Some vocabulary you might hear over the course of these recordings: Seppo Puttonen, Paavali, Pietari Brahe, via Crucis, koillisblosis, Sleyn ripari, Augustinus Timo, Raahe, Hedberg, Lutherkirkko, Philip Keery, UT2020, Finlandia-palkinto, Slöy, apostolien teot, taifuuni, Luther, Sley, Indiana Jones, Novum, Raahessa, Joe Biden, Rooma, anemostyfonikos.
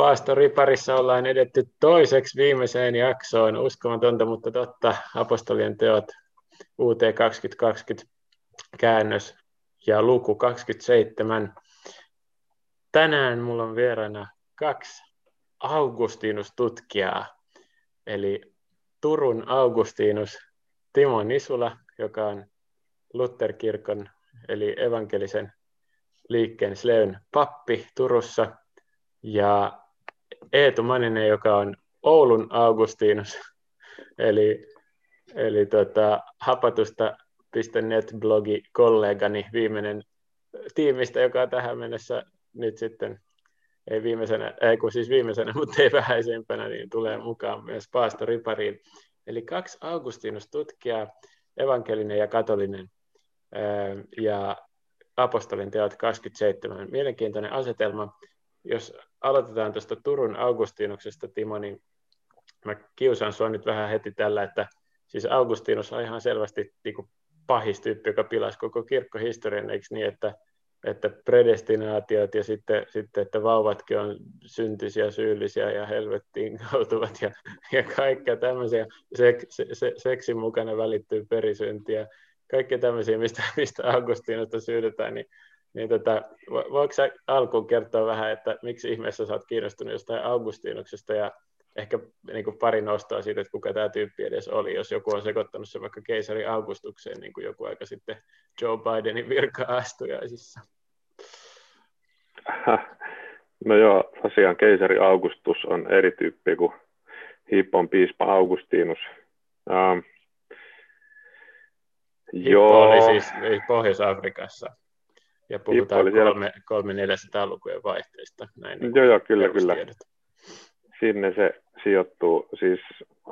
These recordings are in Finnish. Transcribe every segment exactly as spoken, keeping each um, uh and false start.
Paastoriparissa ollaan edetty toiseksi viimeiseen jaksoon. Uskomatonta, mutta totta. Apostolien teot, U T kaksituhattakaksikymmentä käännös ja luku kaksikymmentäseitsemän. Tänään mulla on vieraana kaksi Augustinus-tutkijaa, eli Turun Augustinus Timo Nisula, joka on Lutherkirkon eli evankelisen liikkeen Sleyn pappi Turussa, ja Eetu Maninen, joka on Oulun Augustinus, eli, eli tota, hapatusta piste net-blogi kollegani, viimeinen tiimistä, joka on tähän mennessä nyt sitten, ei viimeisenä, ei kun siis viimeisenä, mutta ei vähäisempänä, niin tulee mukaan myös paastoripariin. Eli kaksi Augustinus-tutkijaa, evankelinen ja katolinen, ja apostolien teot kaksikymmentäseitsemän. Mielenkiintoinen asetelma. Jos aloitetaan tuosta Turun Augustinuksesta, Timo, niin mä kiusaan sua nyt vähän heti tällä, että siis Augustinus on ihan selvästi niin kuin pahis tyyppi, joka pilasi koko kirkkohistorian, eikö niin, että, että predestinaatiot ja sitten, sitten, että vauvatkin on syntisiä, syyllisiä ja helvettiin kautuvat ja, ja kaikkea tämmöisiä, sek, se, se, seksin mukana välittyy perisyntiä, kaikkea tämmöisiä, mistä, mistä Augustinusta syydetään, niin Niin tota, voiko sä alkuun kertoa vähän, että miksi ihmeessä sä oot kiinnostunut jostain Augustinuksesta ja ehkä niin kuin pari nostaa siitä, että kuka tämä tyyppi edes oli, jos joku on sekoittanut sen vaikka keisari Augustukseen, niin kuin joku aika sitten Joe Bidenin virka-astujaisissa. No joo, tosiaan keisari Augustus on eri tyyppi kuin Hiippon piispa Augustinus. Ähm, Hiippo oli siis Pohjois-Afrikassa. Ja puhutaan kolme neljäsataa lukujen vaihteista. Näin niin joo, joo, kyllä, kyllä. Sinne se sijoittuu siis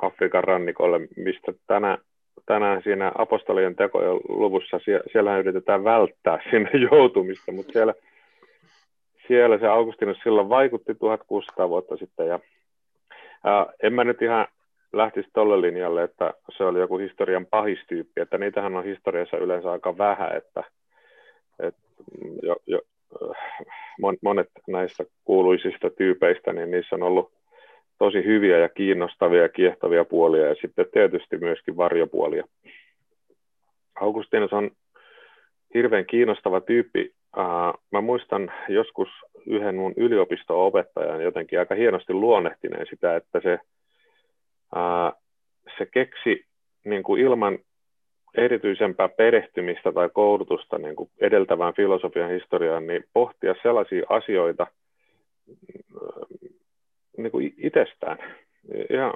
Afrikan rannikolle, mistä tänä, tänään siinä apostolien tekojen luvussa, siellä yritetään välttää sinne joutumista, mutta siellä, siellä se Augustinus silloin vaikutti tuhatkuusisataa vuotta sitten. Ja, ää, en mä nyt ihan lähtisi tolle linjalle, että se oli joku historian pahis tyyppi, että niitähän on historiassa yleensä aika vähän, että että jo, jo, monet näistä kuuluisista tyypeistä, niin niissä on ollut tosi hyviä ja kiinnostavia ja kiehtovia puolia ja sitten tietysti myöskin varjopuolia. Augustinus on hirveän kiinnostava tyyppi. Mä muistan joskus yhden mun yliopisto-opettajan jotenkin aika hienosti luonnehtineen sitä, että se, se keksi niin kuin ilman erityisempää perehtymistä tai koulutusta niin kuin edeltävään filosofian historiaan, niin pohtia sellaisia asioita niin kuin itsestään, ihan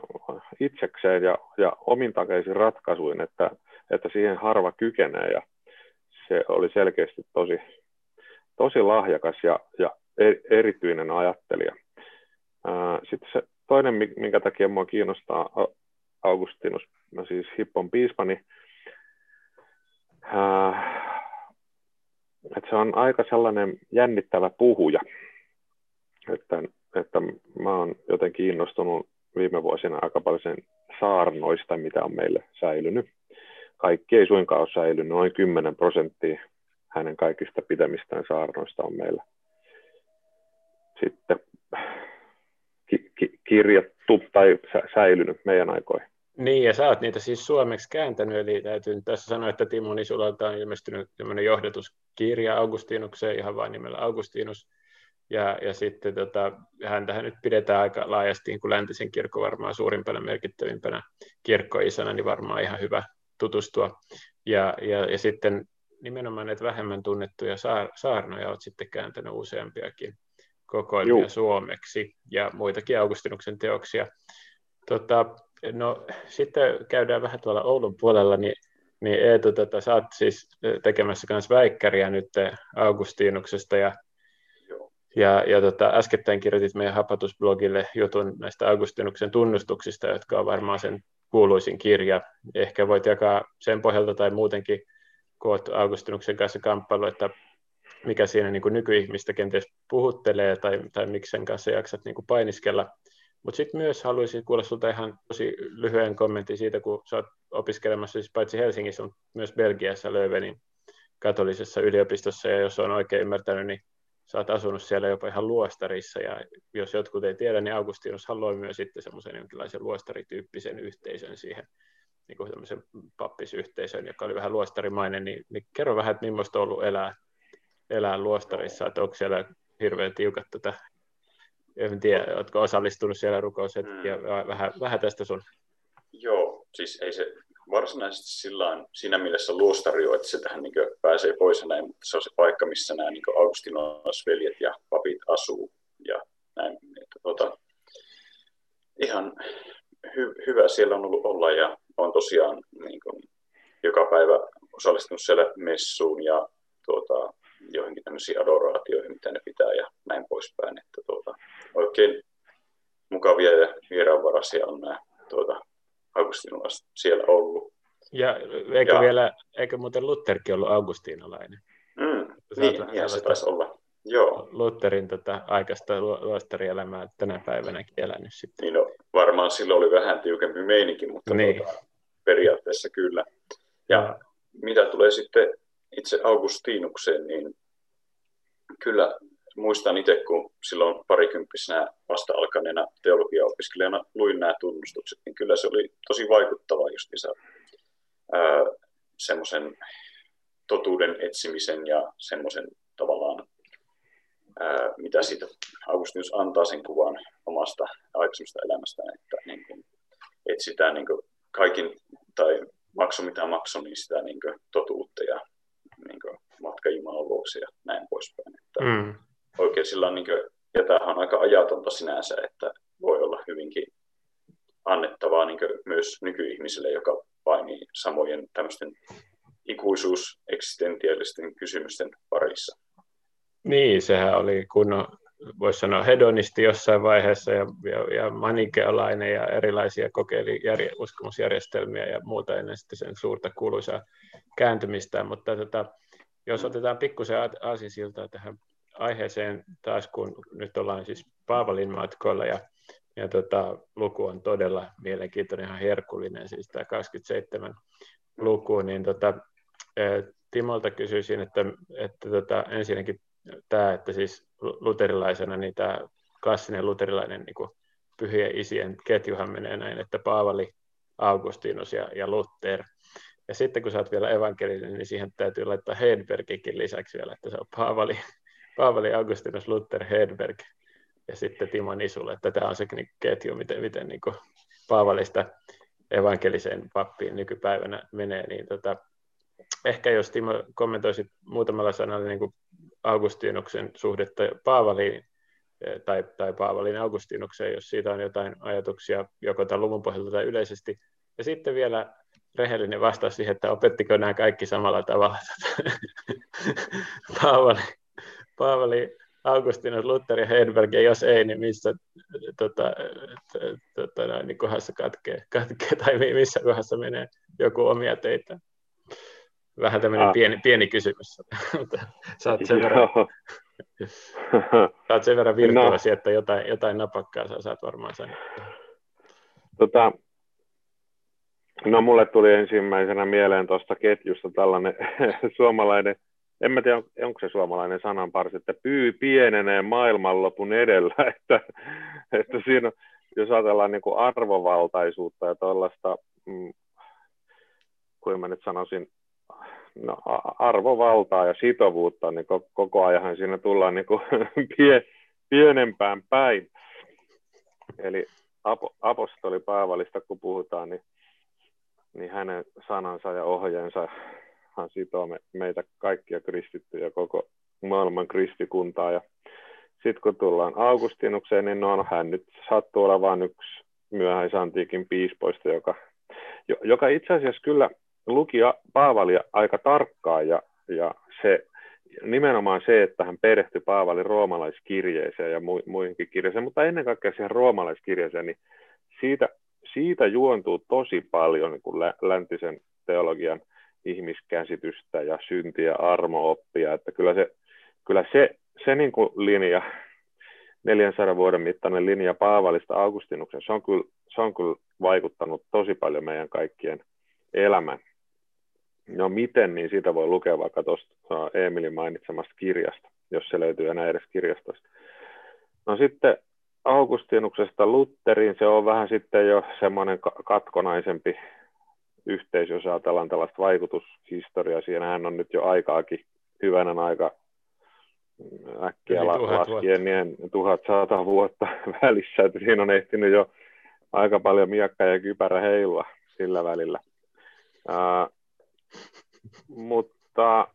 itsekseen ja, ja omintakeisin ratkaisuin, että, että siihen harva kykenee, ja se oli selkeästi tosi, tosi lahjakas ja, ja erityinen ajattelija. Sitten se toinen, minkä takia minua kiinnostaa Augustinus, siis Hippon piispani, Uh, että se on aika sellainen jännittävä puhuja, että, että mä oon jotenkin innostunut viime vuosina aika paljon sen saarnoista, mitä on meille säilynyt. Kaikki ei suinkaan ole säilynyt, noin kymmenen prosenttia hänen kaikista pitämistään saarnoista on meillä sitten ki- ki- kirjattu tai säilynyt meidän aikoihin. Niin, ja sä oot niitä siis suomeksi kääntänyt, eli täytyy tässä sanoa, että Timo Nisulalta on ilmestynyt tämmöinen johdatuskirja Augustinukseen, ihan vain nimellä Augustinus, ja, ja sitten tota, häntähän nyt pidetään aika laajasti, kun läntisen kirkko varmaan suurimpana merkittävimpänä kirkkoisana, niin varmaan ihan hyvä tutustua, ja, ja, ja sitten nimenomaan näitä vähemmän tunnettuja saar- saarnoja oot sitten kääntänyt useampiakin kokoelmia Juh. suomeksi, ja muitakin Augustinuksen teoksia. Tota, No sitten käydään vähän tuolla Oulun puolella, niin, niin Eetu, tota, sä oot siis tekemässä myös väikkäriä nyt Augustinuksesta, ja, ja, ja tota, äskettäin kirjoitit meidän hapatusblogille jutun näistä Augustinuksen tunnustuksista, jotka on varmaan sen kuuluisin kirja. Ehkä voit jakaa sen pohjalta tai muutenkin, kun oot Augustinuksen kanssa kamppailu, että mikä siinä niin kuin nykyihmistä kenties puhuttelee tai, tai miksi sen kanssa jaksat niin kuin painiskella. Mutta sitten myös haluaisin kuulla sinulta ihan tosi lyhyen kommentin siitä, kun sä oot opiskelemassa siis paitsi Helsingissä, mutta myös Belgiassa Leuvenin katolisessa yliopistossa, ja jos on oikein ymmärtänyt, niin sä oot asunut siellä jopa ihan luostarissa, ja jos jotkut ei tiedä, niin Augustinus loi myös sitten semmoisen jonkinlaisen luostarityyppisen yhteisön siihen, niin kuin tämmöisen pappisyhteisön, joka oli vähän luostarimainen, niin, niin kerro vähän, että millaista on ollut elää, elää luostarissa, että onko siellä hirveän tiukat tätä, en tiedä, ootko osallistunut siellä rukoushetkiin, ja vähän, vähän tästä sun. Joo, siis ei se varsinaisesti sillään, siinä mielessä luostari on, että se tähän niin pääsee pois näin, mutta se on se paikka, missä nämä niin Augustinus-veljet ja papit asuu ja näin. Että, tuota, ihan hy- hyvä siellä on ollut olla ja on tosiaan niin kuin, joka päivä osallistunut siellä messuun ja tuota, joihinkin tämmöisiin adoraatioihin, mitä ne pitää ja näin poispäin. Että, tuota, oikein mukavia ja vieraanvaraisia on nämä tuota, augustinolaiset siellä ollut. Ja eikö, ja, vielä, eikö muuten Lutherkin ollut augustinolainen? Mm, niin, niin se taisi olla. Joo. Lutherin tota, aikaista luostarielämää tänä päivänäkin elänyt sitten. Niin, no, varmaan silloin oli vähän tiukempi meininki, mutta niin. tuota, periaatteessa kyllä. Ja, ja mitä tulee sitten itse Augustinukseen, niin kyllä muistan itse, kun silloin parikymppisenä vasta alkaneena teologiaopiskelijana luin nämä tunnustukset, niin kyllä se oli tosi vaikuttavaa just isä, ää, semmoisen totuuden etsimisen ja semmoisen tavallaan, ää, mitä siitä Augustinus antaa sen kuvan omasta aikaisemmasta elämästään, että niin kun etsitään niin kun kaikin, tai maksu mitä maksu, niin sitä niin kun totuutta ja niin kun matka Jumalan luokse ja näin poispäin. Että mm. Oikein sillä on, niin kuin, ja tämähän on aika ajatonta sinänsä, että voi olla hyvinkin annettavaa niin kuin myös nykyihmiselle, joka painii samojen tämmöisten ikuisuuseksistentiaalisten kysymysten parissa. Niin, sehän oli kunnon, voisi sanoa hedonisti jossain vaiheessa ja, ja, ja manikeolainen ja erilaisia kokeili järje, uskomusjärjestelmiä ja muuta ennen sitten sen suurta kuuluisaa kääntymistä, mutta tota, jos otetaan pikkusen aasinsiltaa tähän aiheeseen taas, kun nyt ollaan siis Paavalin matkoilla, ja, ja tota, luku on todella mielenkiintoinen, ihan herkullinen, siis tämä kaksikymmentäseitsemän luku, niin tota, Timolta kysyisin, että, että tota, ensinnäkin tämä, että siis luterilaisena, niin tämä klassinen luterilainen niin kuin pyhien isien ketjuhan menee näin, että Paavali, Augustinus ja, ja Luther. Ja sitten kun sä oot vielä evankelinen, niin siihen täytyy laittaa Hedbergikin lisäksi vielä, että se on Paavali, Paavali Augustinus, Luther, Hedberg ja sitten Timo Nisula. Että tämä on se ketju, miten, miten niin kuin Paavalista evankeliseen pappiin nykypäivänä menee. Niin tota, ehkä jos Timo kommentoisit muutamalla sanalla niin kuin Augustinuksen suhdetta Paavaliin tai, tai Paavalin Augustinukseen, jos siitä on jotain ajatuksia joko tämän luvun pohjalta tai yleisesti. Ja sitten vielä rehellinen vastaus siihen, että opettiko nämä kaikki samalla tavalla. Paavali, Paavali, Augustinus, Luther ja Hedberg, ja jos ei, niin missä tota, tota, noin, niin kohdassa katkee, katkee, tai missä kohdassa menee joku omia teitä. Vähän tämmöinen ah. pieni, pieni kysymys. Sä oot sen verran, verran virtuosi, no. että jotain, jotain napakkaa sä saat varmaan sanoa. Tota... No mulle tuli ensimmäisenä mieleen tuosta ketjusta tällainen suomalainen, en mä tiedä onko se suomalainen sananparsi, että pyy pienenee maailmanlopun edellä, että, että siinä, jos ajatellaan niin kuin arvovaltaisuutta ja tuollaista, mm, kuin mä nyt sanoisin, no, arvovaltaa ja sitovuutta, niin koko ajan siinä tullaan niin kuin pie, pienempään päin. Eli ap- apostoli Paavalista kun puhutaan, niin niin hänen sanansa ja ohjeensa hän sitoo me, meitä kaikkia kristittyjä, koko maailman kristikuntaa. Ja sitten kun tullaan Augustinukseen, niin no, hän nyt sattuu olla vain yksi myöhäisantiikin piispoista, joka, joka itse asiassa kyllä luki Paavalia aika tarkkaan. Ja, ja se, nimenomaan se, että hän perehtyi Paavalin roomalaiskirjeeseen ja mu, muihinkin kirjeeseen, mutta ennen kaikkea siihen roomalaiskirjeeseen, niin siitä... Siitä juontuu tosi paljon niin kuin läntisen teologian ihmiskäsitystä ja syntiä, armo-oppia, että kyllä se, kyllä se, se niin kuin linja, neljänsadan vuoden mittainen linja Paavalista Augustinuksen, se on kyllä, se on kyllä vaikuttanut tosi paljon meidän kaikkien elämään. No miten, niin siitä voi lukea vaikka tuosta Emilin mainitsemasta kirjasta. jos se löytyy enää edes kirjastosta. No sitten Augustinuksesta Lutherin, se on vähän sitten jo semmoinen katkonaisempi yhteisö, jos ajatellaan tällaista vaikutushistoriaa. Siinähän on nyt jo aikaakin hyvänä aika äkkiä laskien, niin tuhatsata vuotta välissä, että siinä on ehtinyt jo aika paljon miekkaa ja kypärä heilua sillä välillä. Ää, mutta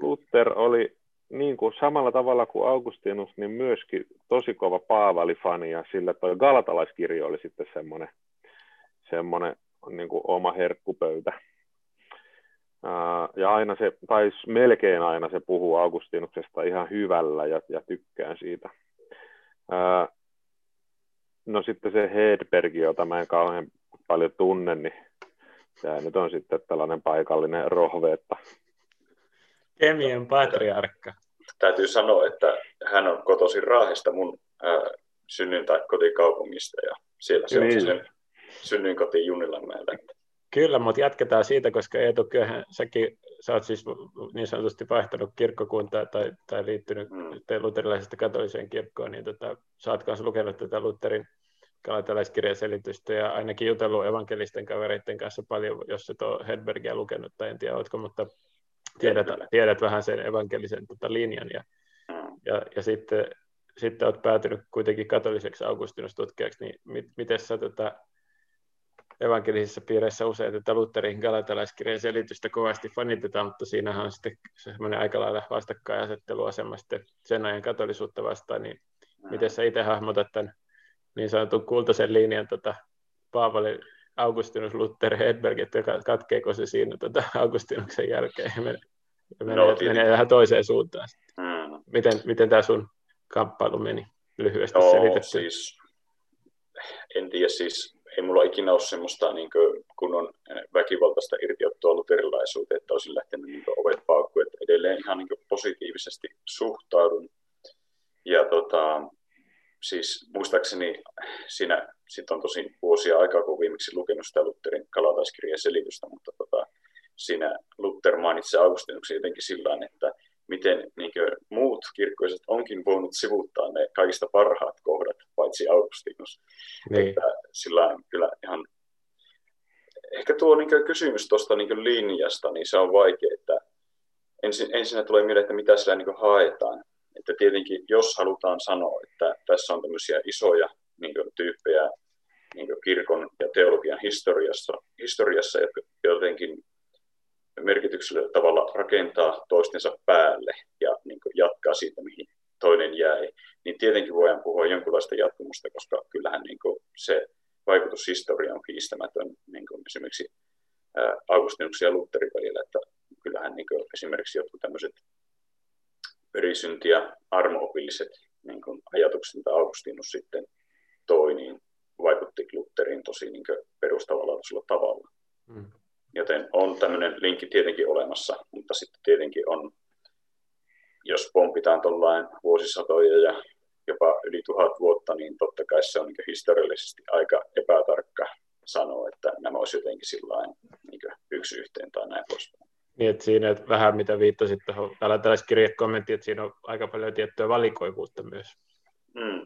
Luther oli niin kuin samalla tavalla kuin Augustinus, niin myöskin tosi kova Paavali-fani, ja sillä toi galatalaiskirja oli sitten semmoinen, semmoinen niin kuin oma herkkupöytä. Ää, ja aina se, tai melkein aina se puhuu Augustinuksesta ihan hyvällä, ja, ja tykkään siitä. Ää, no sitten se Hedberg, jota mä en kauhean paljon tunne, niin tämä nyt on sitten tällainen paikallinen rohveetta. Kemian patriarkka. Täytyy sanoa, että hän on kotoisin Raahesta, mun ää, synnyin tai kotikaupungista, ja siellä se niin. On sen synnyin kotiin Junilanmäeltä. Kyllä, mutta jatketaan siitä, koska Eetu, kyllähän säkin, sä oot siis niin sanotusti vaihtanut kirkkokuntaa tai, tai liittynyt mm. luterilaisesta katoliseen kirkkoon, niin tota, sä oot kanssa lukenut tätä Lutherin galatalaiskirjan selitystä ja ainakin jutellut evankelisten kavereiden kanssa paljon, jos et ole Hedbergia lukenut, tai en tiedä, ootko, mutta Tiedät, tiedät vähän sen evankelisen tota, linjan, ja, ja, ja sitten, sitten olet päätynyt kuitenkin katoliseksi Augustinustutkijaksi, niin mit, miten sä tota, evankelisissa piireissä usein tätä Lutherin galatalaiskirjan selitystä kovasti fanitetaan, mutta siinähän on sitten semmoinen aika lailla vastakkainasetteluasema sitten sen ajan katolisuutta vastaan, niin miten sä itse hahmotat tämän niin sanotun kultaisen linjan tota, Paavalin Augustinus, Luther, Hedberg, että katkeeko se siinä tuota Augustinuksen jälkeen ja menee, no, menee vähän toiseen suuntaan. Mm. Miten, miten tämä sun kamppailu meni lyhyesti no, selitetty? Siis, en tiedä, siis ei mulla ikinä ole semmoista, niin kuin, kun on väkivaltaista irtiottoa luterilaisuuteen, että olisin lähtenyt niin kuin ovet paukkuun, että edelleen ihan niin kuin positiivisesti suhtaudun. Ja tota, siis muistaakseni siinä... Sitten on tosin vuosia aikaa, kun viimeksi lukenut sitä Lutherin galatalaiskirjan selitystä, mutta tota, siinä Luther mainitsee Augustinuksen jotenkin sillä tavalla, että miten niin kuin muut kirkkoiset onkin voinut sivuuttaa ne kaikista parhaat kohdat, paitsi Augustinus. Niin. Että sillä on kyllä ihan... Ehkä tuo niin kuin kysymys tuosta niin kuin linjasta, niin se on vaikea, että ensin, ensinnä tulee mieleen, että mitä sillä niin kuin haetaan. Että tietenkin, jos halutaan sanoa, että tässä on tämmöisiä isoja niin kuin tyyppejä niin kuin kirkon ja teologian historiassa, historiassa jotka jotenkin merkityksellisellä tavalla rakentaa toistensa päälle ja niin kuin jatkaa siitä, mihin toinen jäi, niin tietenkin voidaan puhua jonkinlaista jatkumosta, koska kyllähän niin kuin se vaikutushistoria on kiistämätön niin kuin esimerkiksi Augustinuksen ja Lutherin välillä, että kyllähän niin kuin esimerkiksi jotkut tämmöiset perisynti- ja armo-opilliset niin kuin ajatukset, mitä Augustinus sitten toi, niin vaikutti Lutherin tosi niin perustavanlaatuisella tavalla. Mm. Joten on tämmöinen linkki tietenkin olemassa, mutta sitten tietenkin on, jos pompitaan tuollain vuosisatoja ja jopa yli tuhat vuotta, niin totta kai se on niin historiallisesti aika epätarkka sanoa, että nämä olisi jotenkin sillain niin yksi yhteen tai näin poispäin. Niin, että siinä että vähän mitä viittasit tuohon galatalaiskirjekommenttiin, että siinä on aika paljon tiettyä valikoivuutta myös. Mm,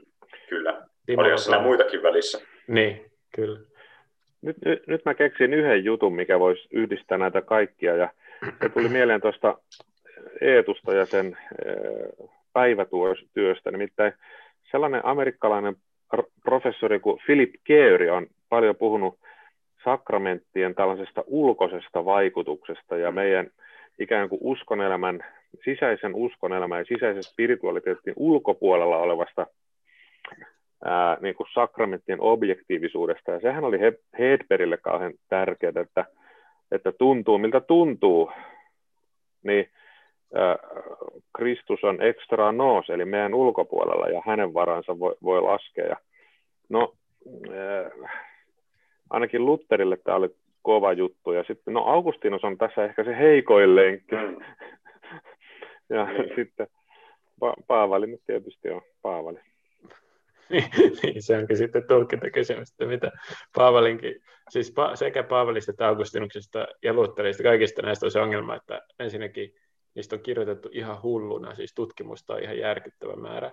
kyllä. Oliko siinä muitakin välissä? Niin, kyllä. Nyt, nyt, nyt mä keksin yhden jutun, mikä voisi yhdistää näitä kaikkia. Ja se tuli mieleen tuosta Eetusta ja sen päivätyöstä. Nimittäin sellainen amerikkalainen professori kuin Philip Keery on paljon puhunut sakramenttien tällaisesta ulkoisesta vaikutuksesta ja meidän ikään kuin uskonelämän, sisäisen uskonelämän ja sisäisen spiritualiteetin ulkopuolella olevasta Ää, niin kuin sakramenttien objektiivisuudesta, ja sehän oli he, Hedbergille kauhean tärkeää, että, että tuntuu, miltä tuntuu, niin ää, Kristus on extra nos, eli meidän ulkopuolella, ja hänen varansa voi, voi laskea. Ja, no, ää, ainakin Lutherille tämä oli kova juttu, ja sitten, no Augustinus on tässä ehkä se heikoin lenkki, mm. ja mm. sitten pa- Paavali nyt tietysti on Paavali. Niin, se onkin sitten tulkintakysymys, että mitä Paavalinkin, siis sekä Paavalista että Augustinuksesta ja Lutherista, kaikista näistä on se ongelma, että ensinnäkin niistä on kirjoitettu ihan hulluna, siis tutkimusta on ihan järkyttävä määrä.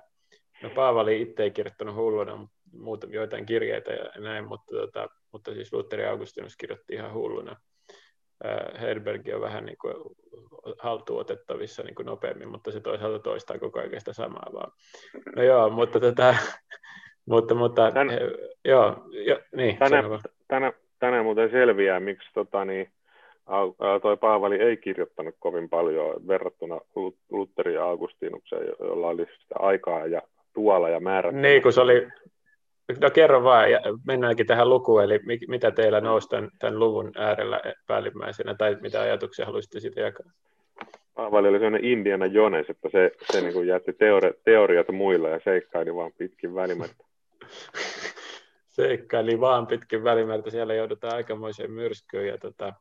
No Paavali itse ei kirjoittanut hulluna, mutta joitain kirjeitä ja näin, mutta, tota, mutta siis Luther ja Augustinus kirjoitti ihan hulluna. Hedberg on vähän niin kuin haltuun otettavissa niin kuin nopeammin, mutta se toisaalta toistaa koko ajan sitä samaa vaan. No joo, mutta tätä... Mutta, mutta tänä, he, joo, jo, niin, tänä, tänä, tänään muuten selviää, miksi tota, niin, toi Paavali ei kirjoittanut kovin paljon verrattuna Lutherin ja Augustinukseen, jolla oli sitä aikaa ja tuolla ja määrätty. Niin, kun se oli, no kerro vaan, ja mennäänkin tähän lukuun, eli mitä teillä nousi tämän, tämän luvun äärellä päällimmäisenä, tai mitä ajatuksia haluaisitte siitä jakaa? Paavali oli sellainen Indiana Jones, että se, se niin kuin jätti teori, teoriat muille ja seikkaili vaan pitkin Välimertä. Seikkaili vaan pitkin Välimertä. Siellä joudutaan aikamoiseen myrskyyn ja tota,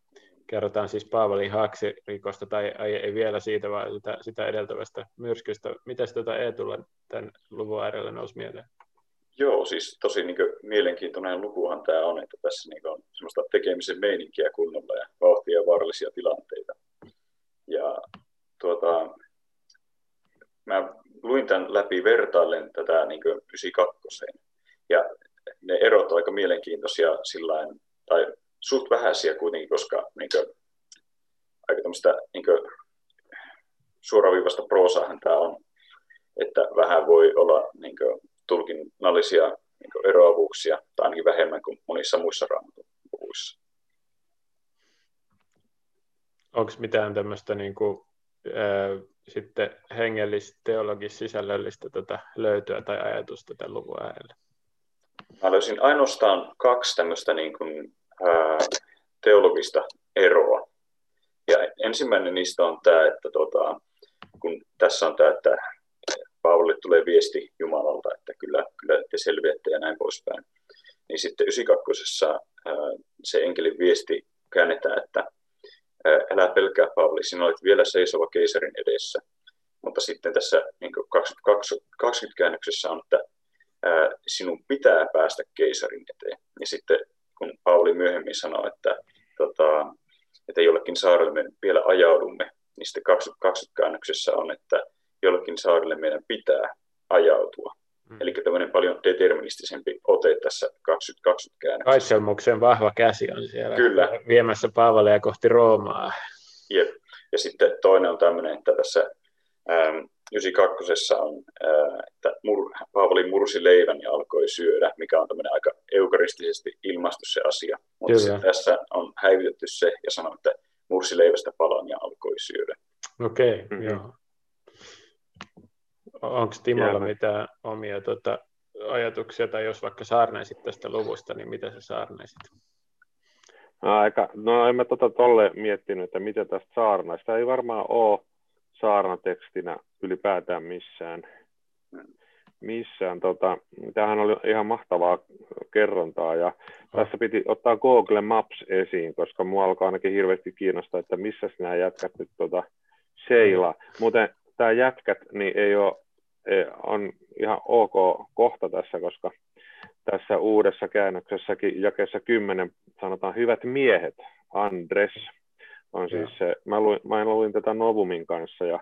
kerrotaan siis Paavalin haaksirikosta, tai ai, ei vielä siitä, vaan sitä, sitä edeltävästä myrskystä. Mitäs tuota Eetulla tämän luvun äärellä nousi mieleen? Joo, siis tosi niin kuin mielenkiintoinen lukuhan tämä on, että tässä niin kuin on semmoista tekemisen meininkiä kunnolla ja vauhtia ja vaarallisia tilanteita. Ja tuota, mä luin tämän läpi vertaillen tätä niin kuin yhdeksänkymmentäkaksi. Ja ne erot on aika mielenkiintoisia sillain, tai suht vähäisiä kuitenkin, koska niin kuin, aika tämmöistä niin kuin suoraviivasta proosaahan tämä on. Että vähän voi olla niin kuin tulkinnallisia niin kuin eroavuuksia, tai ainakin vähemmän kuin monissa muissa raamatun puhuissa. Onko mitään tämmöistä niin kuin, äh, sitten hengellistä, teologista, sisällöllistä tota, löytöä tai ajatusta tämän luvun äärellä? Mä löysin ainoastaan kaksi tämmöistä niin kuin, äh, teologista eroa. Ja ensimmäinen niistä on tämä, että tota, kun tässä on tämä, että Paavalle tulee viesti Jumalalta, että kyllä, kyllä te selviätte ja näin poispäin. Niin sitten yhdeksänkymmentäkaksi. Äh, se enkelin viesti käännetään, että älä pelkää, Paavali, sinä olet vielä seisova keisarin edessä. Mutta sitten tässä niin kuin kaksikymmentä käännöksessä on, että ää, sinun pitää päästä keisarin eteen. Ja sitten kun Paavali myöhemmin sanoo, että, tota, että jollekin saarelle me vielä ajaudumme, niin sitten kaksikymmentä käännöksessä on, että jollekin saarelle meidän pitää ajautua. Mm. Eli tämmöinen paljon deterministisempi ote tässä kaksikymmentä kaksikymmentä käännöksessä. Kaitselmuksen vahva käsi on siellä. Kyllä. Viemässä Paavalia kohti Roomaa. Jep. Ja sitten toinen on tämmöinen, että tässä äm, yhdeksänkymmentäkaksi on, ää, että mur, Paavali mursi leivän ja alkoi syödä, mikä on tämmöinen aika eukaristisesti ilmaistu se asia. Mutta tässä on häivytetty se ja sanoo, että mursi leivästä palan ja alkoi syödä. Okei, okay, mm-hmm. Joo. Onko Timolla Jäämä. mitään omia tuota, ajatuksia, tai jos vaikka saarnaisit tästä luvusta, niin mitä sä saarnaisit? No, aika, no en mä tuota tolle miettinyt, että mitä tästä saarnaista. Ei varmaan ole saarnatekstinä ylipäätään missään. missään tota, tämähän oli ihan mahtavaa kerrontaa, ja tässä piti ottaa Google Maps esiin, koska mua alkaa ainakin hirveästi kiinnostaa, että missä nämä jätkät nyt tuota seilaa. Muuten tämä jätkät niin ei ole, on ihan ok kohta tässä, koska tässä uudessa käännöksessäkin jakeessa kymmenen sanotaan hyvät miehet, Andres, on siis se, mä luin, mä luin tätä Novumin kanssa ja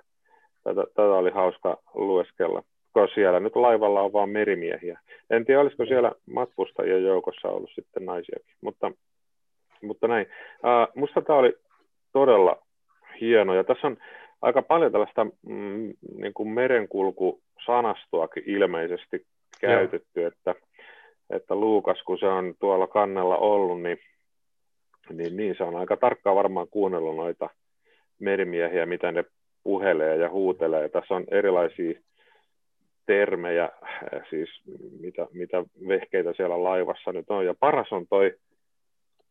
tätä, tätä oli hauska lueskella, koska siellä nyt laivalla on vaan merimiehiä. En tiedä, olisiko siellä matkustajien joukossa ollut sitten naisiakin, mutta, mutta näin. Uh, musta tämä oli todella hieno ja tässä on aika paljon tällaista mm, niin kuin merenkulkusanastoakin ilmeisesti käytetty, että, että Luukas, kun se on tuolla kannella ollut, niin, niin, niin se on aika tarkkaan varmaan kuunnellut noita merimiehiä, mitä ne puhelee ja huutelee. Tässä on erilaisia termejä, siis mitä, mitä vehkeitä siellä laivassa nyt on. Ja paras on toi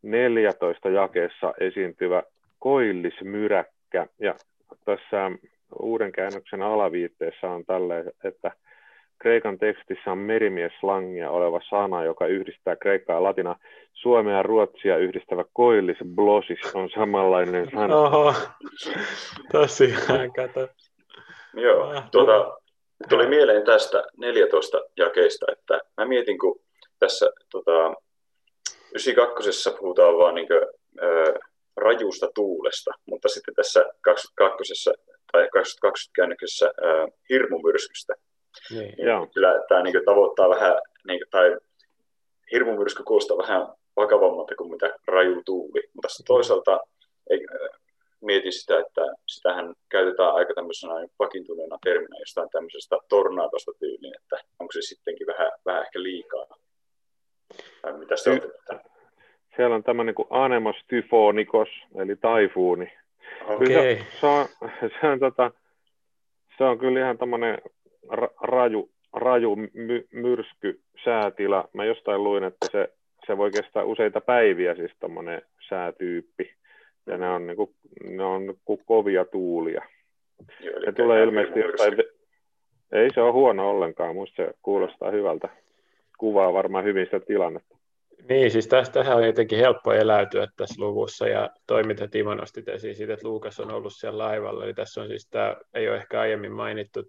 neljätoista jakeessa esiintyvä koillismyräkkä. Ja tässä uuden käännöksen alaviitteessä on tällainen, että kreikan tekstissä on merimieslangia oleva sana, joka yhdistää kreikkaa ja latinaa. Suomea ja ruotsia yhdistävä koillisblosis on samanlainen sana. Oho, tosiaan, kato. Joo, tuota, tuli mieleen tästä neljätoista jakeista, että mä mietin, kun tässä tota, yhdeksänkymmentäkaksi puhutaan vaan niin kuin, öö, rajusta tuulesta, mutta sitten tässä kaksikymmentäkaksi tai kaksituhattakaksikymmentä käännöksessä äh, hirmumyrskystä. Niin, niin, kyllä tämä niin kuin, tavoittaa vähän, niin kuin, tai hirmumyrsky kuulostaa vähän vakavammalta kuin mitä raju tuuli. Mutta toisaalta ei, äh, mietin sitä, että sitähän käytetään aika tämmöisenä vakiintuneena terminä jostain tämmöisestä tornaadosta tyyliin, että onko se sittenkin vähän, vähän ehkä liikaa. Tai mitä se on? Siellä on tämmöinen kuin anemostyfonikos, eli taifuuni. Okay. Se, se, on, se, on, tota, se on kyllä ihan tämmöinen raju, raju my, myrsky säätila. Mä jostain luin, että se, se voi kestää useita päiviä, siis tämmöinen säätyyppi. Ja ne on, niin kuin, ne on kuin kovia tuulia. Joo, ne tulee ilmeisesti jostain... Ei se ole huono ollenkaan, musta se kuulostaa hyvältä. Kuvaa varmaan hyvin sitä tilannetta. Niin, siis tästähän on jotenkin helppo eläytyä tässä luvussa, ja toi, mitä Timo nostit esiin siitä, että Luukas on ollut siellä laivalla, eli tässä on siis tämä, ei ole ehkä aiemmin mainittu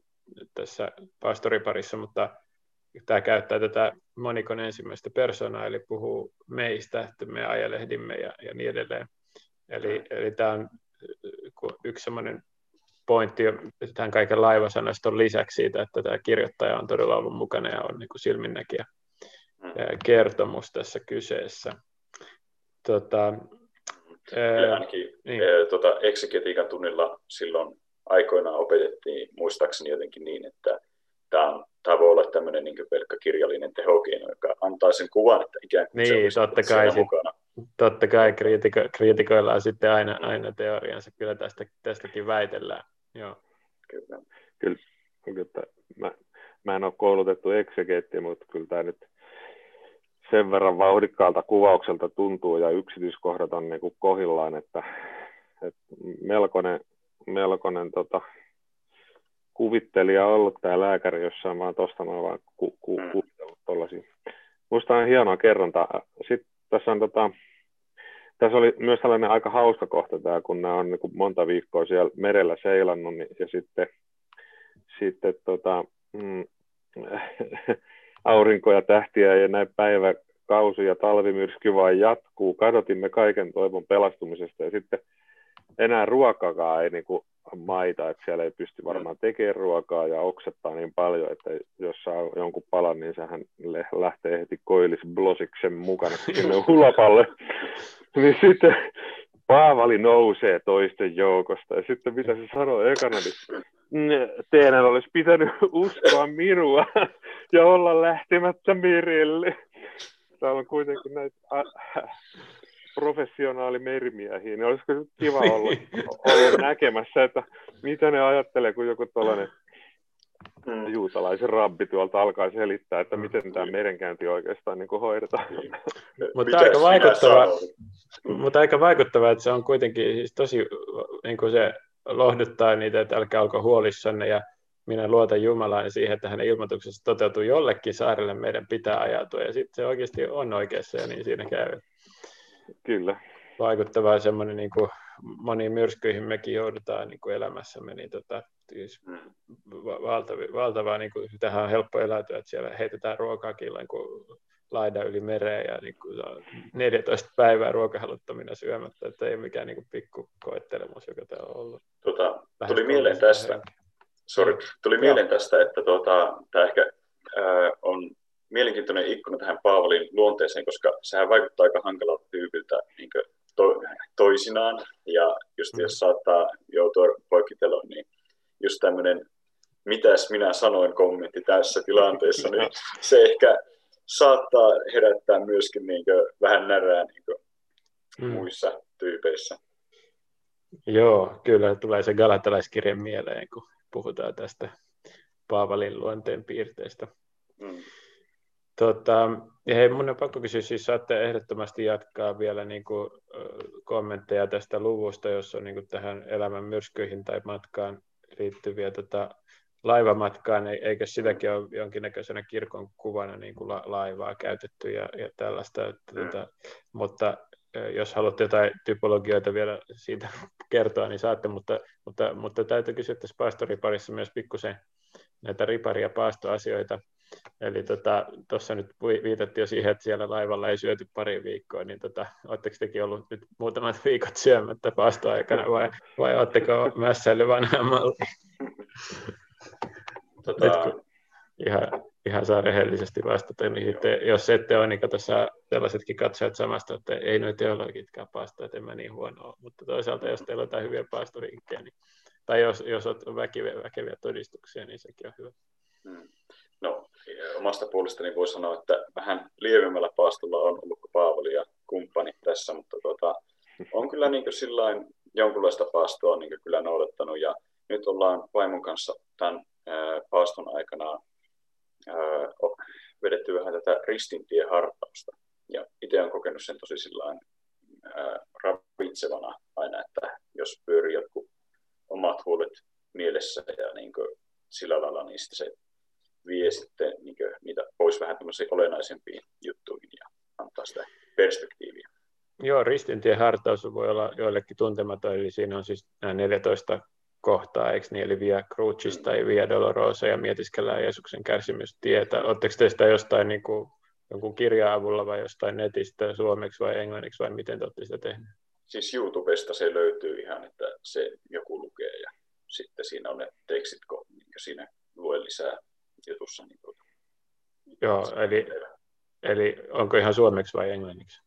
tässä pastoriparissa, mutta tämä käyttää tätä monikon ensimmäistä persoonaa, eli puhuu meistä, että me ajelehdimme ja, ja niin edelleen. Eli, eli tämä on yksi sellainen pointti tämän kaiken laivasanaston lisäksi siitä, että tämä kirjoittaja on todella ollut mukana ja on niin kuin silminnäkijä kertomus tässä kyseessä. Tota, ää, ainakin niin. ää, tota, eksegetiikan tunnilla silloin aikoinaan opetettiin muistaakseni jotenkin niin, että tämä voi olla tämmöinen niin pelkkä kirjallinen tehokeino, joka antaa sen kuvan, että ikään kuin niin, se on siinä mukana. Totta kai kriitiko- kriitikoilla on sitten aina, aina teoriansa, kyllä tästä, tästäkin väitellään. Joo. Kyllä. Kyllä, kyllä mä, mä en ole koulutettu eksegeetti, mutta kyllä tämä nyt sen verran vauhdikkaalta kuvaukselta tuntuu ja yksityiskohdat on niin kuin kohillaan, että, että melkoinen, melkoinen tota, kuvittelija on ollut tämä lääkäri, jossa on vaan tuosta noin vaan ku, ku, kuvitellut tuollaisia. Musta on hienoa kerrontaa. Sitten tässä, on, tota, tässä oli myös tällainen aika hauska kohta tämä, kun nämä on niin kuin monta viikkoa siellä merellä seilannut niin, ja sitten, sitten tota, mm, aurinko ja tähtiä ja näin päiväkausi ja talvimyrsky vaan jatkuu. Kadotimme kaiken toivon pelastumisesta ja sitten enää ruokakaan ei niin kuin maita, että siellä ei pysty varmaan tekemään ruokaa ja oksettaa niin paljon, että jos saa jonkun palan, niin sehän lähtee heti koillisblosiksen mukana sinne hulapalle. Niin sitten Paavali nousee toisten joukosta ja sitten mitä se sanoo ekana, niin teidän olisi pitänyt uskoa minua ja olla lähtemättä merille. Täällä on kuitenkin näitä... professionaali merimiehiä, niin olisiko kiva olla, olla näkemässä, että mitä ne ajattelee, kun joku tuollainen mm. juutalaisen rabbi tuolta alkaa selittää, että miten tämä merenkäynti oikeastaan niin kuin hoidetaan. Mutta aika vaikuttava, mutta aika vaikuttava, että se on kuitenkin siis tosi, niin kuin se lohduttaa niitä, että älkää olko huolissanne ja minä luotan Jumalaan ja siihen, että hänen ilmoituksessa toteutuu jollekin saarelle, meidän pitää ajautua ja sitten se oikeasti on oikeassa ja niin siinä käy. Kyllä. Vaikuttavaa semmoinen, niin kuin moniin myrskyihin mekin joudutaan niin kuin elämässämme, niin tota, siis valtavaa, valtavaa niin kuin, tähän on helppo elätyä, että siellä heitetään ruokaa killaan niin laidan yli mereen ja niin kuin, neljätoista päivää ruokahaluttamina syömättä, että ei mikään niin kuin, pikku koettelemus, joka täällä on ollut. Tota, tuli mieleen tästä, sorry, tuli mieleen tästä, että tota, tämä ehkä äh, on... mielenkiintoinen ikkuna tähän Paavalin luonteeseen, koska sehän vaikuttaa aika hankalalta tyypiltä niin to, toisinaan, ja just mm. jos saattaa joutua poikkiteloon, niin just tämmöinen mitäs minä sanoin -kommentti tässä tilanteessa, niin se ehkä saattaa herättää myöskin niin kuin, vähän närää niin kuin, mm. muissa tyypeissä. Joo, kyllä tulee se galatalaiskirjan mieleen, kun puhutaan tästä Paavalin luonteen piirteistä. Mm. Tota, ja hei, mun on pakko kysyä, siis saatte ehdottomasti jatkaa vielä niin kuin, kommentteja tästä luvusta, jos on niin kuin, tähän elämän myrskyihin tai matkaan liittyviä tota, laivamatkaan, eikö sitäkin ole jonkinnäköisenä kirkon kuvana niin kuin la, laivaa käytetty ja, ja tällaista, että, mm. tota, mutta jos haluatte jotain typologioita vielä siitä kertoa, niin saatte, mutta, mutta, mutta täytyy kysyä tässä paastoriparissa myös pikkusen näitä ripari- ja paastoasioita. Eli tuossa tota, nyt viitattiin jo siihen, että siellä laivalla ei syöty pari viikkoa, niin tota, oletteko tekin ollut nyt muutamat viikot syömättä paastoaikana vai, vai oletteko mässäillyt vanhaan malliin? Tota, nyt kun ihan, ihan saa rehellisesti vastata, niin te, jos ette ole, niin katsotaan sellaisetkin katsojat samasta, että ei noin teologitkaan paastaa, että en mä niin huonoa, mutta toisaalta jos teillä on jotain hyviä paastovinkkejä, niin, tai jos, jos on väkeviä, väkeviä todistuksia, niin sekin on hyvä. Hmm. No, omasta puolestani voi sanoa, että vähän lievemmällä paastolla on ollut Paavali ja kumppani tässä, mutta tuota, on kyllä niin sillain jonkunlaista paastoa niin kyllä noudattanut, ja nyt ollaan vaimon kanssa tämän ää, paaston aikana ää, vedetty vähän tätä ristintiehartausta, ja itse olen kokenut sen tosi sillain ää, ravitsevana aina, että jos pyörii jotkut omat huolet mielessä ja niin sillä lailla, niin sitten se vie sitten niin kuin, niitä pois vähän tämmöisiin olennaisempiin juttuihin ja antaa sitä perspektiiviä. Joo, ristintiehen hartaus voi olla joillekin tuntematon, eli siinä on siis nämä neljätoista kohtaa, eikö niin, eli via Crucis tai via Dolorosa ja mietiskellään Jeesuksen kärsimystietä. Oletteko te sitä jostain niin kuin, jonkun kirjan avulla vai jostain netistä suomeksi vai englanniksi vai miten te olette sitä tehneet? Siis YouTubesta se löytyy ihan, että se joku lukee ja sitten siinä on ne tekstit, ja siinä lue lisää. Jutussa, niin tuota. Joo, eli, eli onko ihan suomeksi vai englanniksi?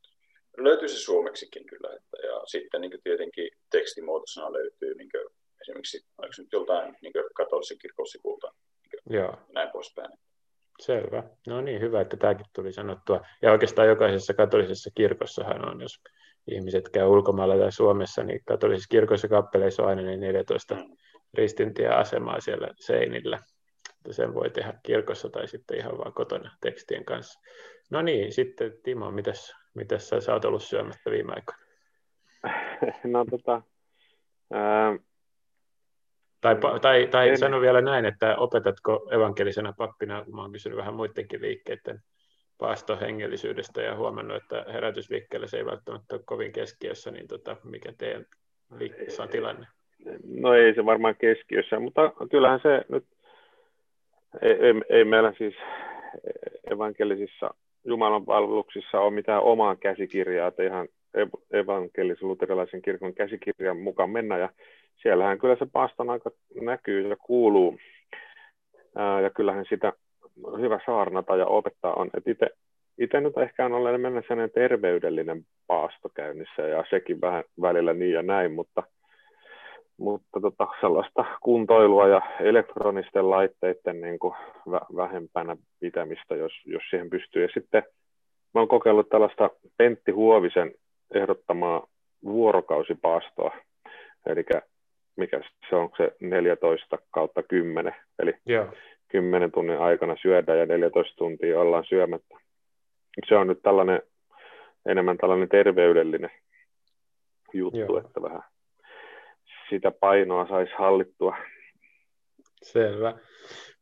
Löytyy se suomeksikin kyllä. Että, ja sitten niin tietenkin tekstimuotoisena löytyy niin kuin, esimerkiksi joltain niin katolisen kirkon sivulta niin näin poispäin. Selvä. No niin, hyvä, että tämäkin tuli sanottua. Ja oikeastaan jokaisessa katolisessa kirkossahan on, jos ihmiset käy ulkomailla tai Suomessa, niin katolisissa kirkoissa kappeleissa on aina ne neljätoista mm. ristintieasemaa siellä seinillä. Sen voi tehdä kirkossa tai sitten ihan vaan kotona tekstien kanssa. No niin, sitten Timo, mitäs, mitäs sä, sä oot ollut syömättä viime aikoina? No tota... Ää... Tai, tai, tai en... sano vielä näin, että opetatko evankelisena pappina, kun mä oon kysynyt vähän muidenkin liikkeiden paastohengellisyydestä ja huomannut, että herätysliikkeellä se ei välttämättä ole kovin keskiössä, niin tota, mikä teidän liikkeessä on tilanne? No ei se varmaan keskiössä, mutta kyllähän se nyt Ei, ei, ei meillä siis evankelisissa jumalanpalveluksissa ole mitään omaa käsikirjaa, että ihan evankelis-luterilaisen kirkon käsikirjan mukaan mennä, ja siellähän kyllä se paaston aika näkyy ja kuuluu, ja kyllähän sitä hyvä saarnata ja opettaa on, että itse nyt ehkä on ollut mennä sellainen terveydellinen paasto käynnissä, ja sekin vähän välillä niin ja näin, mutta Mutta tota, sellaista kuntoilua ja elektronisten laitteiden niin kuin vähempänä pitämistä, jos, jos siihen pystyy. Ja sitten mä oon kokeillut tällaista Pentti Huovisen ehdottamaa vuorokausipaastoa, eli mikä se on se neljätoista kautta kymmenen, eli yeah. kymmenen tunnin aikana syödään ja neljätoista tuntia ollaan syömättä. Se on nyt tällainen, enemmän tällainen terveydellinen juttu, yeah. että vähän sitä painoa saisi hallittua. Selvä.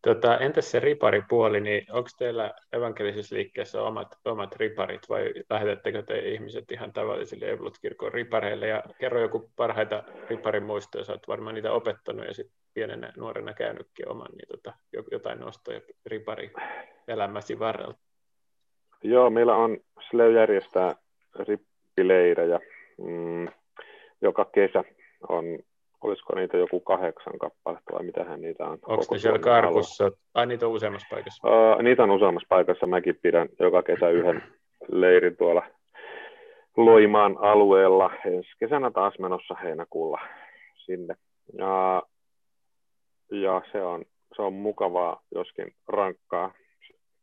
Tota, entäs se riparipuoli, niin onko teillä evankelisessa liikkeessä omat, omat riparit vai lähetettekö te ihmiset ihan tavallisille Evlut-kirkon ripareille? Ja kerro joku parhaita riparimuistoja, sä oot varmaan niitä opettanut ja sitten pienenä nuorena käynytkin oman, niin tota, jotain nostoja ripari elämäsi varrella. Joo, meillä on Slöy järjestää rippileirejä mm, joka kesä on. Olisiko niitä joku kahdeksan kappaletta vai mitähän niitä on? Onko ne siellä Karkussa? Ai niitä on useammassa paikassa? Uh, niitä on useammassa paikassa. Mäkin pidän joka kesä yhden leirin tuolla Loimaan alueella. Ensi kesänä taas menossa heinäkuulla sinne. Ja, ja se, on, se on mukavaa, joskin rankkaa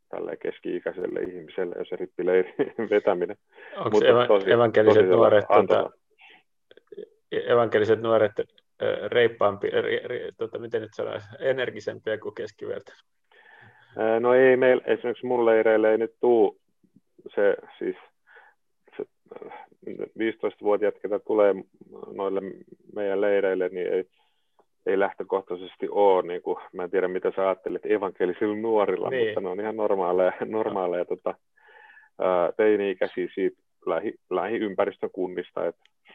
tälle keski-ikäiselle ihmiselle, jos se rippileirin vetäminen. Onko ev- evankeliset nuoret? Evankeliset nuoret reippaampi, re, re, tota, miten nyt sanoa, energisempiä kuin keskiverta? No ei meillä, esimerkiksi mun leireille ei nyt tule se, siis se viisitoistavuotiaat, ketä tulee noille meidän leireille, niin ei, ei lähtökohtaisesti ole, niin kuin, mä en tiedä mitä sä ajattelet evankelisilla nuorilla, niin. Mutta ne on ihan normaaleja, normaaleja no. tota, teini-ikäisiä siitä lähi, lähiympäristön kunnista.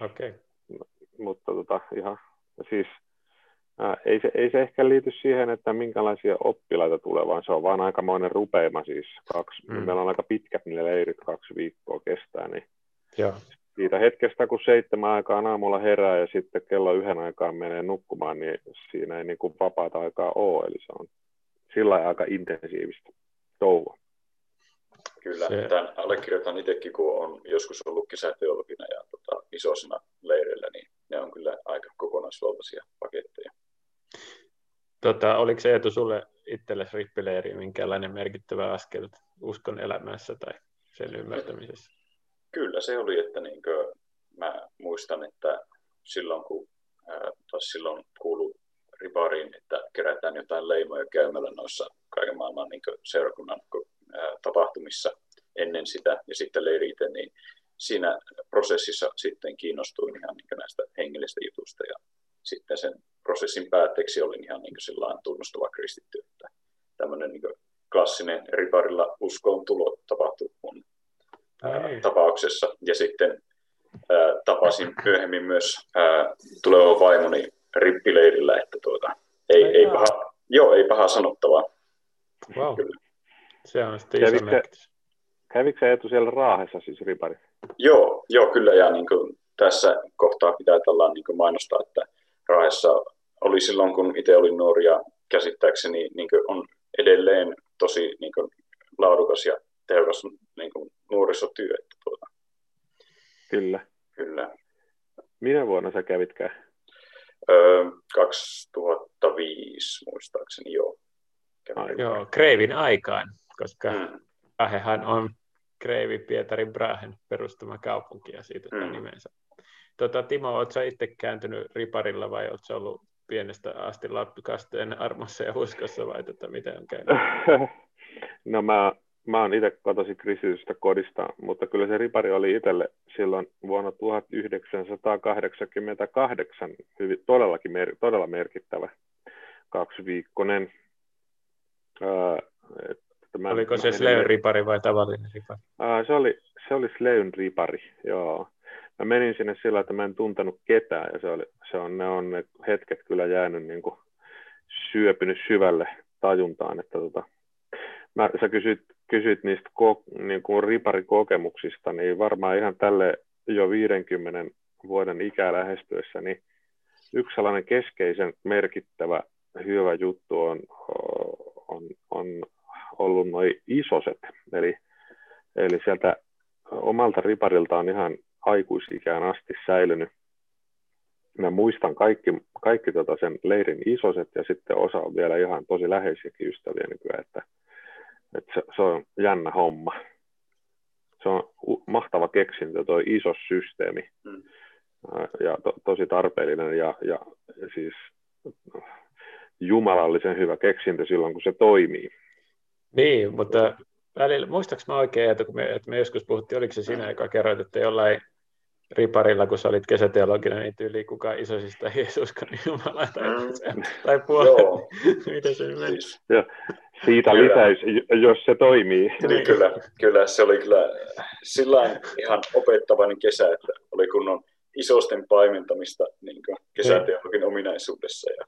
Okei. Okay. Mutta tota, ihan, siis Ei se, ei se ehkä liity siihen, että minkälaisia oppilaita tulee, vaan se on vaan aikamoinen rupeima. Siis kaksi, mm. Meillä on aika pitkät ne leirit, kaksi viikkoa kestää. Niin ja. Siitä hetkestä, kun seitsemän aikaan aamulla herää ja sitten kello yhden aikaan menee nukkumaan, niin siinä ei niin kuin vapaata aikaa ole. Eli se on sillä lailla aika intensiivistä touhua. Kyllä, se. Tämän allekirjoitan itsekin, kun on joskus ollut kesäteologina ja tota, isoisena leireillä, niin ne on kyllä aika kokonaisvaltaisia paketteja. Tota, oliko se Eetu sulle itsellesi rippileiri minkälainen merkittävä askel uskon elämässä tai sen ymmärtämisessä? Kyllä se oli, että niin kuin mä muistan, että silloin kun ää, silloin kuului ripariin, että kerätään jotain leimoja käymällä noissa kaiken maailman niin kuin seurakunnan ää, tapahtumissa ennen sitä ja sitten leirite, niin siinä prosessissa sitten kiinnostuin ihan niin kuin näistä hengellistä jutusta ja sitten sen prosessin päätteeksi olin ihan niin kuin sellainen tunnustuva kristitty, että tämmöinen niin kuin klassinen riparilla uskoon tulo tapahtui mun ää, tapauksessa. Ja sitten ää, tapasin myöhemmin myös ää, tulevan vaimoni rippileirillä, että tuota, ei, ei, paha, joo, ei paha sanottavaa. Wow. Se on sitten iso merkitys. Kävikö sä Eetu siellä Raahessa siis ripari? Joo, joo kyllä ja niin kuin tässä kohtaa pitää tällainen niin kuin mainostaa, että Raahessa oli silloin, kun itse olin nuori ja käsittääkseni niin kuin on edelleen tosi niin kuin laadukas ja tehokas niin kuin nuorisotyö. Että tuota. Kyllä. Kyllä. Minä vuonna sä kävitkään? Öö, kaksituhattaviisi muistaakseni, joo. Ah, joo, kreivin aikaan, koska mm. Raahehan on Kreivi Pietarin Brahen perustama kaupunki ja siitä mm. nimensä. Tota, Timo, oletko sä itse kääntynyt riparilla vai oletko ollut pienestä asti lapsikasten armossa ja uskossa vai tota, miten on käynyt? No mä, mä oon itse kotoisin kristitystä kodista, mutta kyllä se ripari oli itselle silloin vuonna tuhatyhdeksänsataakahdeksankymmentäkahdeksan hyvin, todellakin mer- todella merkittävä kaksiviikkonen. Öö, Mä, Oliko se Sleyn ripari vai tavallinen ripari? Aa, se oli, se oli Sleyn ripari, joo. Mä menin sinne sillä, että mä en tuntenut ketään, ja se oli, se on, ne on ne hetket kyllä jäänyt niin kuin syöpynyt syvälle tajuntaan. Että tota, mä, sä kysyt, kysyt niistä ko, niin kuin riparikokemuksista, niin varmaan ihan tälle jo viidenkymmenen vuoden ikää lähestyessä, niin yksi sellainen keskeisen merkittävä hyvä juttu on, on, on ollut noi isoset, eli, eli sieltä omalta riparilta on ihan aikuisikään asti säilynyt. Mä muistan kaikki, kaikki tota sen leirin isoset ja sitten osa on vielä ihan tosi läheisiäkin ystäviä nykyään, että, että se, se on jännä homma. Se on mahtava keksintö toi isos systeemi mm. ja to, tosi tarpeellinen ja, ja siis jumalallisen hyvä keksintö silloin, kun se toimii. Niin, mutta välillä, muistaaks mä oikein, että me, että me joskus puhuttiin, oliko se sinä, joka kerroit, että jollain riparilla, kun sä olit kesäteologina, niin tyyliin kukaan isoisista ei uskon Jumalaa tai, mm. tai puolella. Miten se meni? Joo. Siitä kyllä. Lisäys, jos se toimii. Niin, kyllä, kyllä, se oli kyllä sillain ihan opettavainen kesä, että oli kunnon isosten paimentamista niin kuin kesäteologin ominaisuudessa ja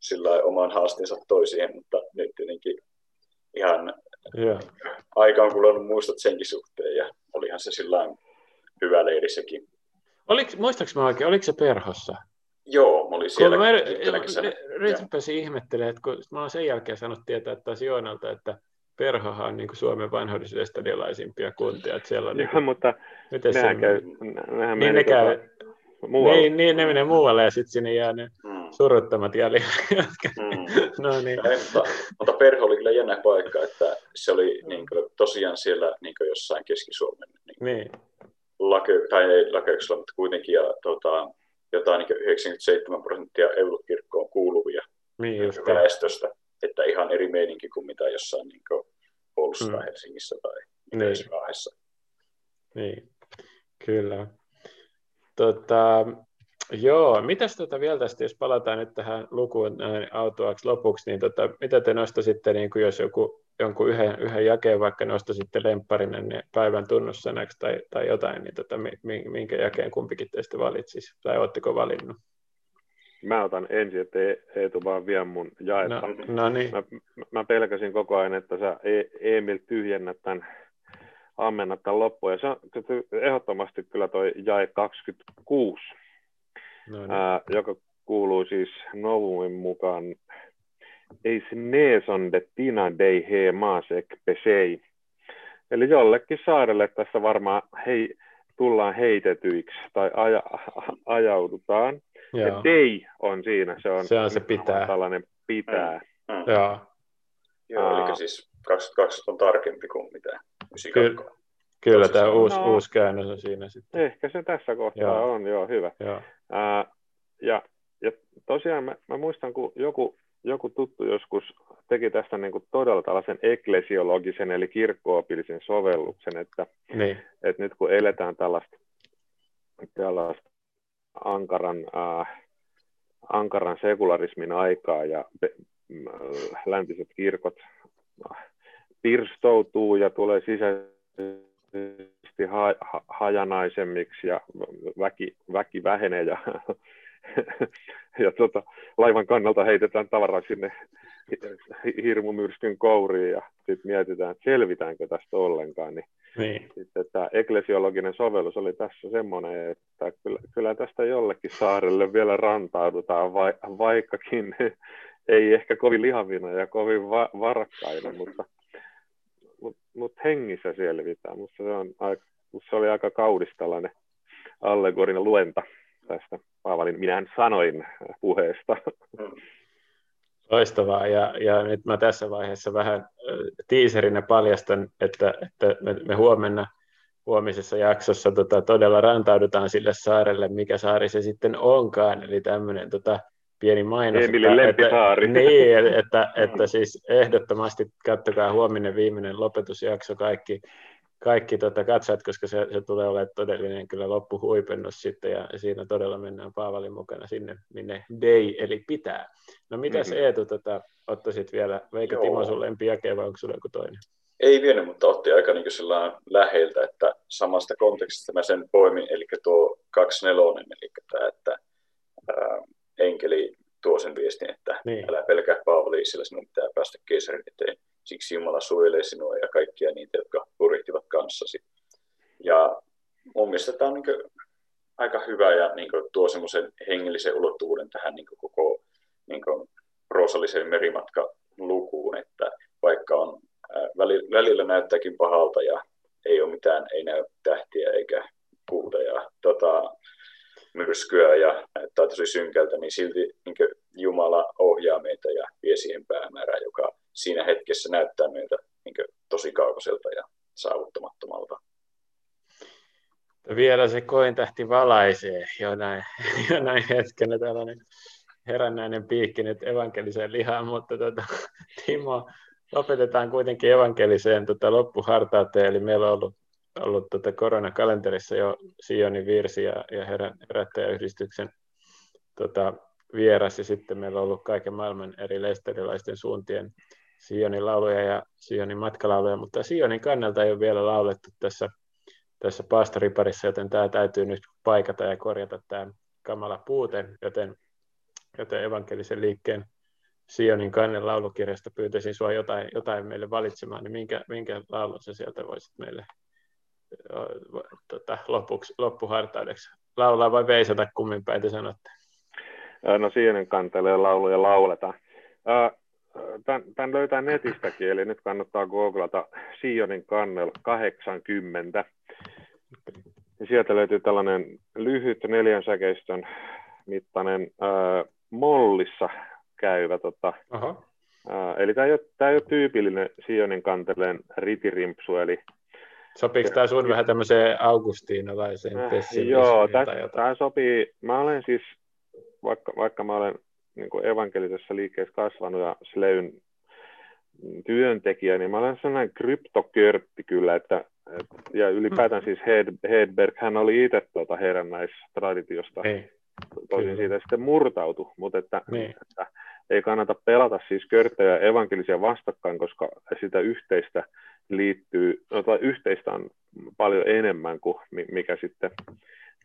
sillain oman haasteensa toisiin, mutta nyt tietenkin ihan yeah. aika on kulunut muistot senkin suhteen ja olihan se sillä hyvä leiri sekin. Oliko, muistaaks mä oikein, oliko se Perhossa? Joo, mä olin siellä. Kun mä ryhtypäsi ihmettelemään, että kun mä olen sen jälkeen saanut tietää taas Joonalta, että Perhohan on niin kuin Suomen vanhoillisille stadilaisimpia kuntia. Että siellä on niin kuin, joo, mutta nehän käy. Nehän niin ne käy. Niin, niin, ne menee muualle ja sitten sinne jää ne mm. surruttamat jäljellä. Mm. No niin. Ei, mutta, mutta Perho oli kyllä jännä paikka, että se oli niin kuin, tosiaan siellä niin kuin jossain Keski-Suomen niin niin. Lake, tai ei Lakeuksella, mutta kuitenkin ja, tota, jotain niin yhdeksänkymmentäseitsemän prosenttia Evlut-kirkkoon kuuluvia niin, väestöstä, että ihan eri meininki kuin mitä jossain niin kuin Oulussa mm. tai Helsingissä tai Raahessa. Niin. niin, kyllä. Tota, joo, mitäs tota vielä tästä, jos palataan nyt tähän lukuun näin autuaaksi lopuksi, niin tota, mitä te nostaisitte, niin kuin jos joku, jonkun yhden, yhden jakeen vaikka nostaisitte lempparinne päivän tunnussanaksi tai, tai jotain, niin tota, minkä jakeen kumpikin teistä valitsisi, tai ootteko valinnut? Mä otan ensin, ettei Eetu vaan vie mun jaetta. No, no niin. Mä, mä pelkäsin koko ajan, että sä Emil tyhjennät tämän, ammennat tämän loppuun. Ja se on ehdottomasti kyllä toi jae kaksikymmentäkuusi, no niin. ää, joka kuuluu siis Novumin mukaan. Ei sineson de tina dei he maasek pesei. Eli jollekin saarelle tässä varmaan hei, tullaan heitetyiksi tai aja, ajaudutaan. Ja dei on siinä, se on, se, on se pitää. Tällainen pitää. Mm. Mm. Joo. Joo, eli siis kaksikymmentäkaksi on tarkempi kuin mitä yhdeksänkymmentäkaksi. Ky- kyllä tämä uusi, no, uusi käännös on siinä sitten. Ehkä se tässä kohtaa joo. on, joo, hyvä. Joo. Ää, ja, ja tosiaan mä, mä muistan, kun joku... Joku tuttu joskus teki tästä niin kuin todella tällaisen eklesiologisen eli kirkko-opillisen sovelluksen, että, niin. että nyt kun eletään tällaista, tällaista ankaran, äh, ankaran sekularismin aikaa ja äh, läntiset kirkot äh, pirstoutuu ja tulee sisäisesti ha, ha, hajanaisemmiksi ja väki, väki vähenee ja ja tuota, laivan kannalta heitetään tavaraa sinne hirmumyrskyn kouriin ja sitten mietitään, että selvitäänkö tästä ollenkaan. Niin niin. Sitten tämä eklesiologinen sovellus oli tässä semmoinen, että kyllä, kyllä tästä jollekin saarelle vielä rantaudutaan, va, vaikkakin ei ehkä kovin lihavina ja kovin va, varakkaina, mutta, mutta, mutta hengissä selvitään. Musta se, on aika, musta se oli aika kaunis tällainen allegorinen luenta tästä Paavalin minä sanoin puheesta. Loistavaa, ja, ja nyt mä tässä vaiheessa vähän tiiserinä paljastan, että, että me huomenna huomisessa jaksossa tota, todella rantaudutaan sille saarelle, mikä saari se sitten onkaan, eli tämmöinen tota, pieni mainos. Emilin lempisaari. Että, niin, että, että, että siis ehdottomasti katsokaa huominen viimeinen lopetusjakso kaikki. Kaikki tota, katsojat, koska se, se tulee olemaan todellinen kyllä loppuhuipennus sitten, ja siinä todella mennään Paavalin mukana sinne, minne dei, eli pitää. No mitäs mm-hmm. Eetu, tota, ottaisit vielä, veikö Joo. Timo sun lempijakeen vai onko sulla joku toinen? Ei vielä, mutta otti aika niin kuin läheltä, että samasta kontekstista mä sen poimin, eli tuo kaksi neljä, eli tämä, että ää, enkeli tuo sen viestin, että niin. älä pelkää Paavali, sillä sinun pitää päästä keisarin eteen. Siksi Jumala suojelee sinua ja kaikkia niitä, jotka purjehtivat kanssasi. Ja mun mielestä tämä on niin aika hyvä ja niin tuo semmoisen hengellisen ulottuvuuden tähän niin koko niin roosalliseen merimatkalukuun, että vaikka on välillä näyttääkin pahalta ja ei ole mitään, ei näy tähtiä eikä kuuta ja tota, myrskyä ja näyttää tosi synkältä, niin silti niin Jumala ohjaa meitä ja vie siihen päämäärään, joka siinä hetkessä näyttää meiltä niin kuin tosi kaukaiselta ja saavuttamattomalta. Vielä se kointähti valaisee jonain, jonain hetkenä tällainen herännäinen piikki nyt evankeliseen lihaan, mutta tuota, Timo, lopetetaan kuitenkin evankeliseen tuota, loppuhartauteen, eli meillä on ollut, ollut tuota, koronakalenterissa jo Sionin virsi ja, ja herättäjäyhdistyksen tuota, vieras, ja sitten meillä on ollut kaiken maailman eri leisterilaisten suuntien Sionin lauluja ja Sionin matkalauluja, mutta Sionin kannelta ei ole vielä laulettu tässä, tässä paastoriparissa, joten tämä täytyy nyt paikata ja korjata tämä kamala puute, joten, joten evankelisen liikkeen Sionin kannen laulukirjasta pyytäisin sinua jotain, jotain meille valitsemaan, niin minkä, minkä laulun sä sieltä voisit meille tota, lopuksi, loppuhartaudeksi laulaa vai veisata, kummin päin te sanotte? No Sionin kantelee lauluja lauletaan. Tän, tän löytää netistäkin, eli nyt kannattaa googlata Sionin kannel kahdeksankymmentä. Ja sieltä löytyy tällainen lyhyt neljän säkeistön mittainen ää, mollissa käyvä. Tota, ää, eli tämä ei, ei ole tyypillinen Sionin kanteleen ritirimpsu. Eli sopiiko tämä sun vähän tämmöiseen augustinalaiseen äh, pessimismiin? Joo, tämä sopii. Mä olen siis... Vaikka, vaikka mä olen niin kuin evankelisessa liikkeessä kasvanut ja Sleyn työntekijä, niin mä olen sellainen kryptokörtti kyllä, että, että ja ylipäätään siis Hedberg, hän oli itse tuota herännäistraditiosta, niin. tosin siitä sitten murtautu, mutta että, niin. että ei kannata pelata siis körttejä ja evankelisia vastakkain, koska sitä yhteistä liittyy, no, tai yhteistä on paljon enemmän kuin mikä sitten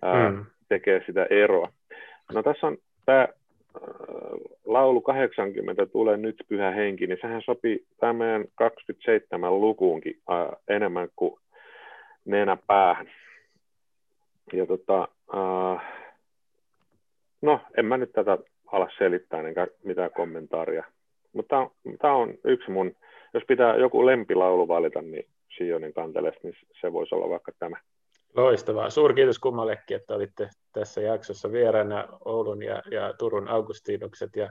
ää, hmm. tekee sitä eroa. No tässä on tämä laulu kahdeksankymmentä tulee nyt pyhä henki, niin sehän sopii tämän kaksikymmentäseitsemän lukuunkin äh, enemmän kuin nenä päähän. Ja tota, äh, no, en mä nyt tätä ala selittää enkä mitään kommentaaria. Mutta tämä on yksi mun, jos pitää joku lempilaulu valita, niin Sionin kantelesta, niin se voisi olla vaikka tämä. Loistavaa. Suurkiitos kummallekin, että olitte tässä jaksossa vieraana Oulun ja, ja Turun Augustinukset. Ja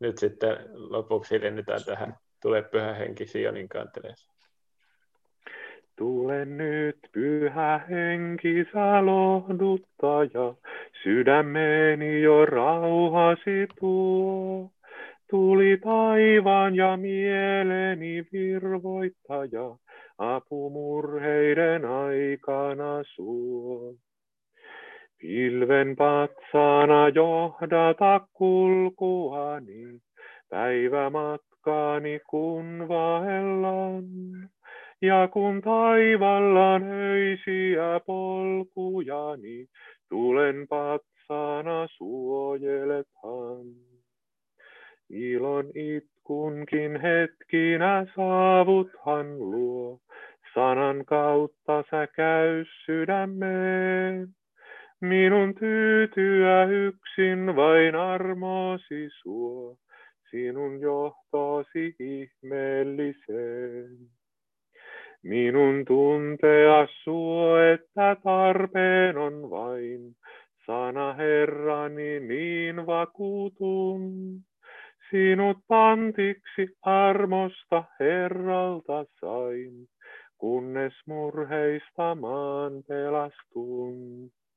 nyt sitten lopuksi hiljennetään tähän. Tule pyhä henki Sionin kanteleeseen. Tule nyt pyhä henki, sä lohduttaja, sydämeni jo rauhasi tuo. Tuli taivaan ja mieleni virvoittaja, apu murheiden aikana suo. Pilven patsana johdata kulkuani, päivämatkaani kun vaellan. Ja kun taivallaan öisiä polkujani, tulen patsana suojelethan. Ilon itkunkin hetkinä saavuthan luo, sanan kautta sä käy sydämeen. Minun tyytyä yksin vain armosi suo, sinun johtosi ihmeelliseen. Minun tuntea suo, että tarpeen on vain, sana Herrani niin vakuutun. Sinut pantiksi armosta Herralta sain, kunnes murheista maan pelastun.